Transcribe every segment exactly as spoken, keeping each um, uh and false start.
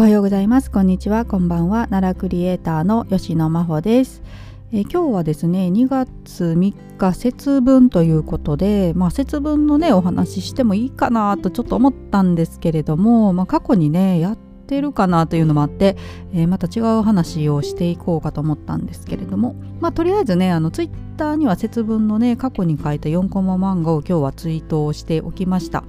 おはようございます、こんにちは、こんばんは。奈良クリエイターの吉野真帆です。え今日はですね、にがつみっか節分ということで、まあ、節分のねお話ししてもいいかなとちょっと思ったんですけれども、まあ、過去にねやってるかなというのもあって、えー、また違う話をしていこうかと思ったんですけれども、まあ、とりあえずねあのツイッターには節分のね過去に書いたよんコマ漫画を今日はツイートをしておきました。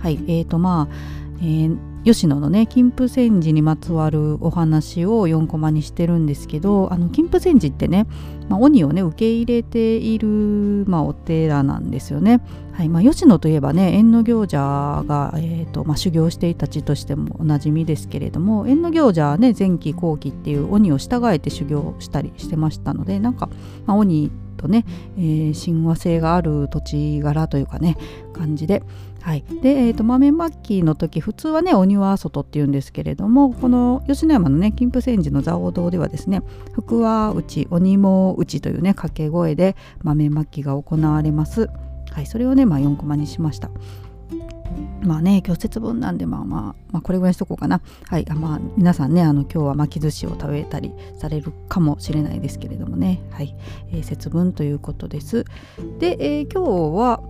はい、えーとまあ、えー吉野のね金峯山寺にまつわるお話をよんコマにしてるんですけど、あの金峯山寺ってね、まあ、鬼をね受け入れている、まあ、お寺なんですよね。はい、まあ、吉野といえばね役行者が、えーとまあ、修行していた地としてもおなじみですけれども、役行者はね前期後期っていう鬼を従えて修行したりしてましたので、なんか、まあ、鬼とね、えー、親和性がある土地柄というかね感じで、はい、で、えーと、豆まきの時普通はね鬼は外っていうんですけれども、この吉野山のね金峯山寺の蔵王堂ではですね、福は内鬼も内というね掛け声で豆まきが行われます。はい、それをね、まあ、よんコマにしました。まあね今日節分なんで、まあまあ、まあこれぐらいしとこうかな。はい、あまあ皆さんねあの今日は巻き寿司を食べたりされるかもしれないですけれどもね、はい、えー、節分ということです。で、えー、今日は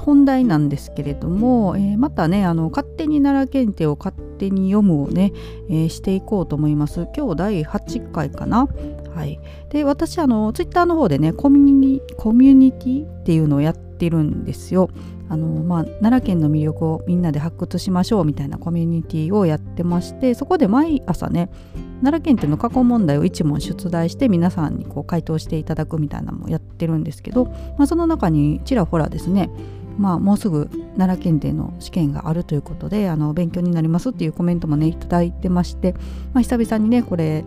本題なんですけれども、えー、またねあの勝手に奈良検定を勝手に読むをね、えー、していこうと思います。今日だいはちかいかな。はい、で私あのツイッターの方でねコミュニ、コミュニティっていうのをやってるんですよ。あのまあ、奈良県の魅力をみんなで発掘しましょうみたいなコミュニティをやってまして、そこで毎朝ね奈良県っていうの過去問題をいち問出題して皆さんにこう回答していただくみたいなのもやってるんですけど、まあ、その中にちらほらですね、まあ、もうすぐ奈良検定の試験があるということであの勉強になりますっていうコメントもねいただいてまして、まあ、久々にねこれ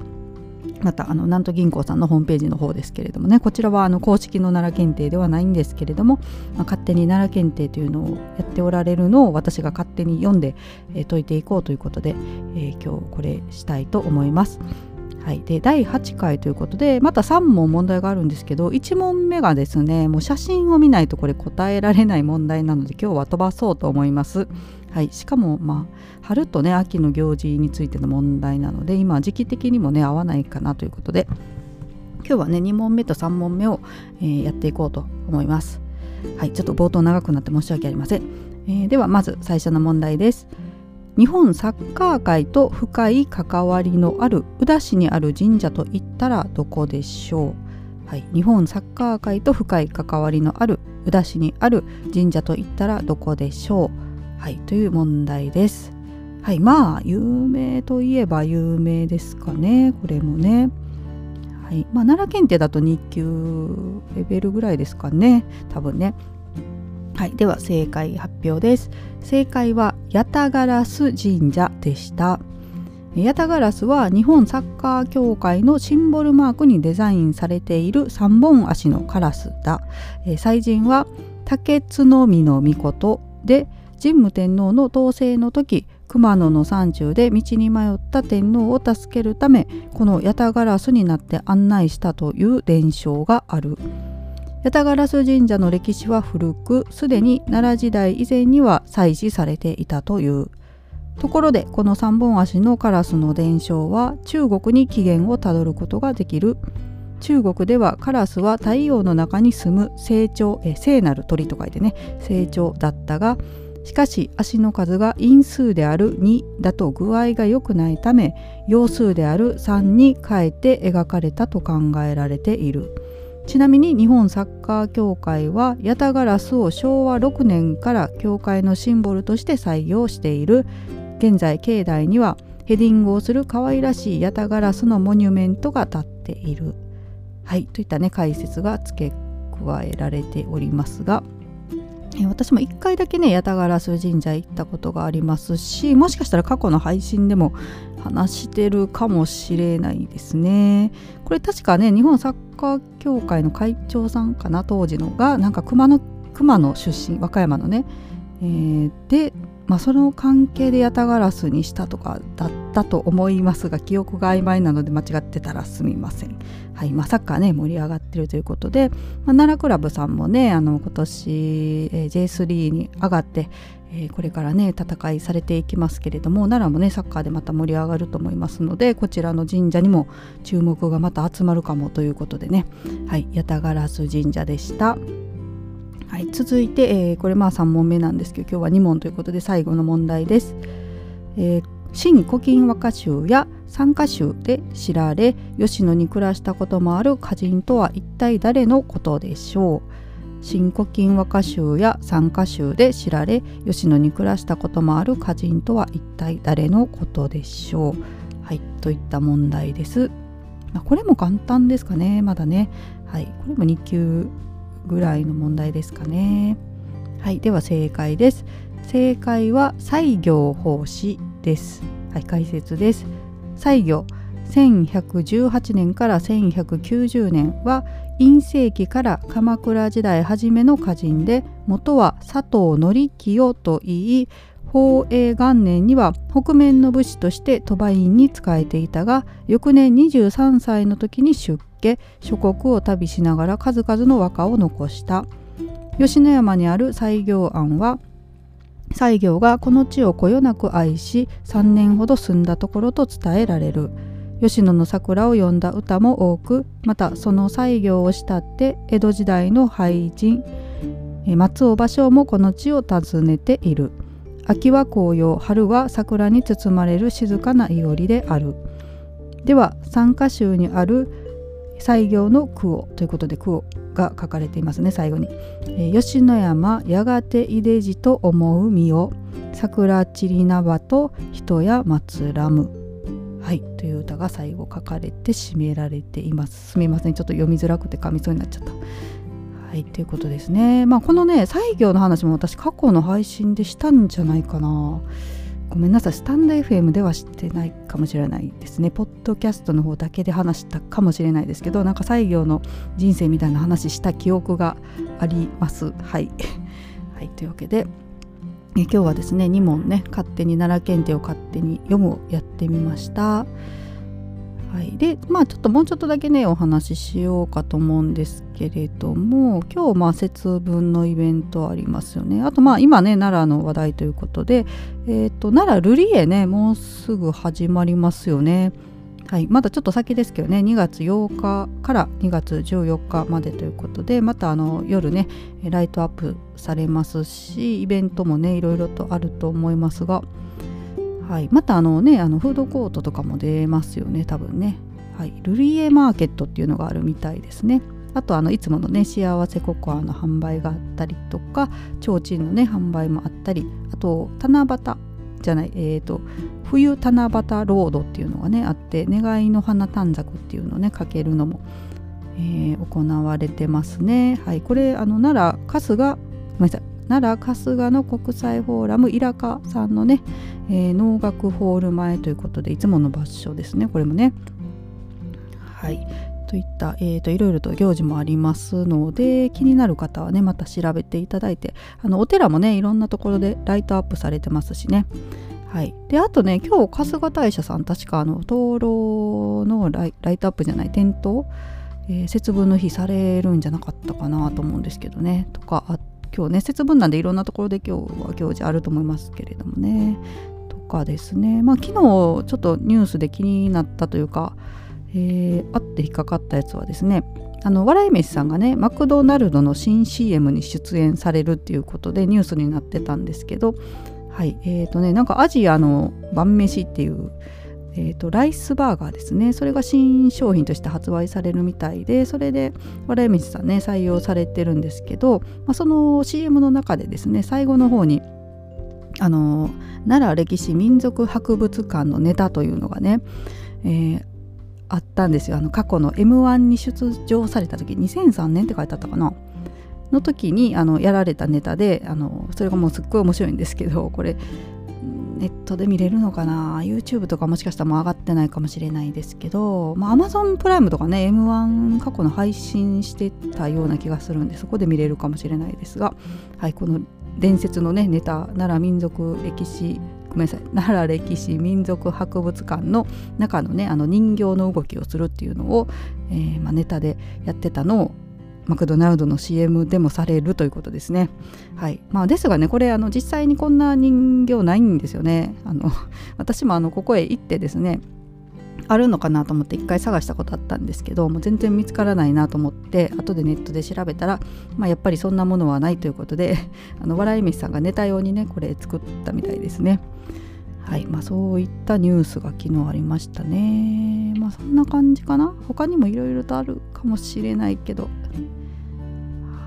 またあのなんと銀行さんのホームページの方ですけれどもね、こちらはあの公式の奈良検定ではないんですけれども、まあ、勝手に奈良検定というのをやっておられるのを私が勝手に読んで、えー、解いていこうということで、えー、今日これしたいと思います。はい、でだいはちかいということでまたさん問問題があるんですけど、いち問目がですねもう写真を見ないとこれ答えられない問題なので今日は飛ばそうと思います。はい、しかも、まあ、春と、ね、秋の行事についての問題なので今時期的にも、ね、合わないかなということで今日は、ね、に問目とさん問目を、えー、やっていこうと思います。はい、ちょっと冒頭長くなって申し訳ありません。えー、ではまず最初の問題です。日本サッカー界と深い関わりのある宇陀市にある神社といったらどこでしょう。はい、日本サッカー界と深い関わりのある宇陀市にある神社といったらどこでしょう。はい、という問題です。はい、まあ有名といえば有名ですかねこれもね。はい、まあ、奈良検定だとに級レベルぐらいですかね多分ね。はい、では正解発表です。正解は八咫烏神社でした。八咫烏は日本サッカー協会のシンボルマークにデザインされているさんぼん足のカラスだ。祭神は竹角の御事で、神武天皇の統制の時熊野の山中で道に迷った天皇を助けるためこの八咫烏になって案内したという伝承がある。八咫烏神社の歴史は古く、すでに奈良時代以前には祭祀されていたという。ところでこの三本足のカラスの伝承は中国に起源をたどることができる。中国ではカラスは太陽の中に住む成鳥、え聖なる鳥と書いてね成鳥だったが、しかし足の数が因数であるにだと具合が良くないため陽数であるさんに変えて描かれたと考えられている。ちなみに日本サッカー協会は八咫烏をしょうわろくねんから協会のシンボルとして採用している。現在境内にはヘディングをする可愛らしい八咫烏のモニュメントが立っている。はい、といったね解説が付け加えられておりますが、私もいっかいだけね八咫烏神社行ったことがありますし、もしかしたら過去の配信でも話してるかもしれないですね。これ確かね日本サッカー協会の会長さんかな当時のがなんか熊野、熊野出身和歌山のね、えー、で、まあ、その関係で八咫烏にしたとかだったと思いますが記憶が曖昧なので間違ってたらすみません。はい、まあ、サッカーね盛り上がってるということで、まあ、奈良クラブさんもねあの今年 ジェイスリー に上がって、えー、これからね戦いされていきますけれども、奈良もねサッカーでまた盛り上がると思いますので、こちらの神社にも注目がまた集まるかもということでね、はい、八咫烏神社でした。はい、続いて、えー、これまあさん問目なんですけど、今日はに問ということで最後の問題です。えー、新古今和歌集や三歌集で知られ、吉野に暮らしたこともある歌人とは一体誰のことでしょう。新古今和歌集や三歌集で知られ、吉野に暮らしたこともある歌人とは一体誰のことでしょう。はい、といった問題です。まあ、これも簡単ですかね、まだね。はい、これもに級ぐらいの問題ですかね。はい、では正解です。正解は西行法師です。はい、解説です。西行、せんひゃくじゅうはちねんからせんひゃくきゅうじゅうねんは殷世紀から鎌倉時代初めの歌人で、元は佐藤則清といい、宝永元年には北面の武士として鳥羽院に仕えていたが、翌年にじゅうさんさいの時に出家、諸国を旅しながら数々の和歌を残した。吉野山にある西行庵は、西行がこの地をこよなく愛しさんねんほど住んだところと伝えられる。吉野の桜を詠んだ歌も多く、またその西行を慕って江戸時代の俳人松尾芭蕉もこの地を訪ねている。秋は紅葉、春は桜に包まれる静かないおりである。では三歌集にある西行の句をということで、句をが書かれていますね。最後に、えー、吉野山やがていでじと思うみを、桜散りなばと人やまつらむ。はい、という歌が最後書かれて締められています。すみません、ちょっと読みづらくて噛みそうになっちゃった。はい、ということですね。まあこのね西行の話も私過去の配信でしたんじゃないかな。ごめんなさい、スタンド エフエム ではしてないかもしれないですね。ポッドキャストの方だけで話したかもしれないですけど、なんか西行の人生みたいな話した記憶があります。はい、はい、というわけでえ今日はですねに問ね、勝手に奈良検定を勝手に読むをやってみました。はい、でまあちょっともうちょっとだけねお話ししようかと思うんですけれども、今日まあ節分のイベントありますよね。あとまあ今ね奈良の話題ということで、えー、と奈良ルリエねもうすぐ始まりますよね。はい、まだちょっと先ですけどね、にがつようかからにがつじゅうよっかまでということで、またあの夜ねライトアップされますし、イベントもねいろいろとあると思いますが、はい、またあのねあのフードコートとかも出ますよね多分ね。はい、ルリエマーケットっていうのがあるみたいですね。あとあのいつものね幸せココアの販売があったりとか、提灯のね販売もあったり、あと七夕じゃない、えーと冬七夕ロードっていうのがねあって、願いの花短冊っていうのをねかけるのも、えー、行われてますね。はい、これあの奈良春日ごめんなさい奈良春日の国際フォーラム伊良賀さんのね、えー、能楽ホール前ということで、いつもの場所ですねこれもね。はいといった、えー、といろいろと行事もありますので、気になる方はねまた調べていただいて、あのお寺もねいろんなところでライトアップされてますしね。はい、であとね今日春日大社さん確かあの灯籠のライ、ライトアップじゃない点灯、えー、節分の日されるんじゃなかったかなと思うんですけどね、とかあって、今日ね節分なんでいろんなところで今日は行事あると思いますけれどもね、とかですね。まあ昨日ちょっとニュースで気になったというか、えー、あって引っかかったやつはですね、あの笑い飯さんがねマクドナルドの新 シーエム に出演されるっていうことでニュースになってたんですけど、はいえーとねなんかアジアの晩飯っていうえー、とライスバーガーですね、それが新商品として発売されるみたいで、それで笑い飯さんね採用されてるんですけど、まあ、その シーエム の中でですね最後の方にあの奈良歴史民族博物館のネタというのがね、えー、あったんですよ。あの過去の エムワン に出場された時にせんさんねんって書いてあったかなの時にあのやられたネタで、あのそれがもうすっごい面白いんですけど、これネットで見れるのかな、 YouTube とかもしかしたらもう上がってないかもしれないですけど、まあ、Amazon プライムとかね エムワン 過去の配信してたような気がするんで、そこで見れるかもしれないですが、はい、この伝説のねネタ奈良民族歴史ごめんなさい奈良歴史民族博物館の中のねあの人形の動きをするっていうのを、えーまあ、ネタでやってたのをマクドナルドの シーエム でもされるということですね。はいまあ、ですがねこれあの実際にこんな人形ないんですよね。あの私もあのここへ行ってですねあるのかなと思って一回探したことあったんですけどもう全然見つからないなと思って後でネットで調べたら、まあ、やっぱりそんなものはないということであの笑い飯さんがネタ用にねこれ作ったみたいですね。はいまあ、そういったニュースが昨日ありましたね。まあそんな感じかな。他にもいろいろとあるかもしれないけど、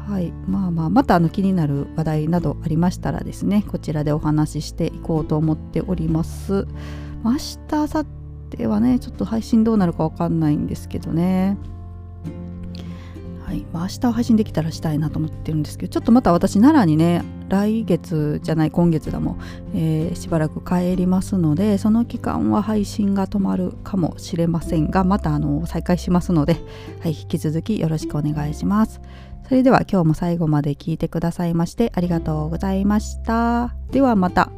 はいまあ、まあまたあの気になる話題などありましたらですねこちらでお話ししていこうと思っております。明日明後日はねちょっと配信どうなるかわかんないんですけどね。はいまあ、明日配信できたらしたいなと思ってるんですけどちょっとまた私奈良にね来月じゃない今月だもん、えー、しばらく帰りますのでその期間は配信が止まるかもしれませんがまたあの再開しますので、はい、引き続きよろしくお願いします。それでは今日も最後まで聞いてくださいましてありがとうございました。ではまた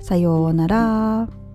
さようなら。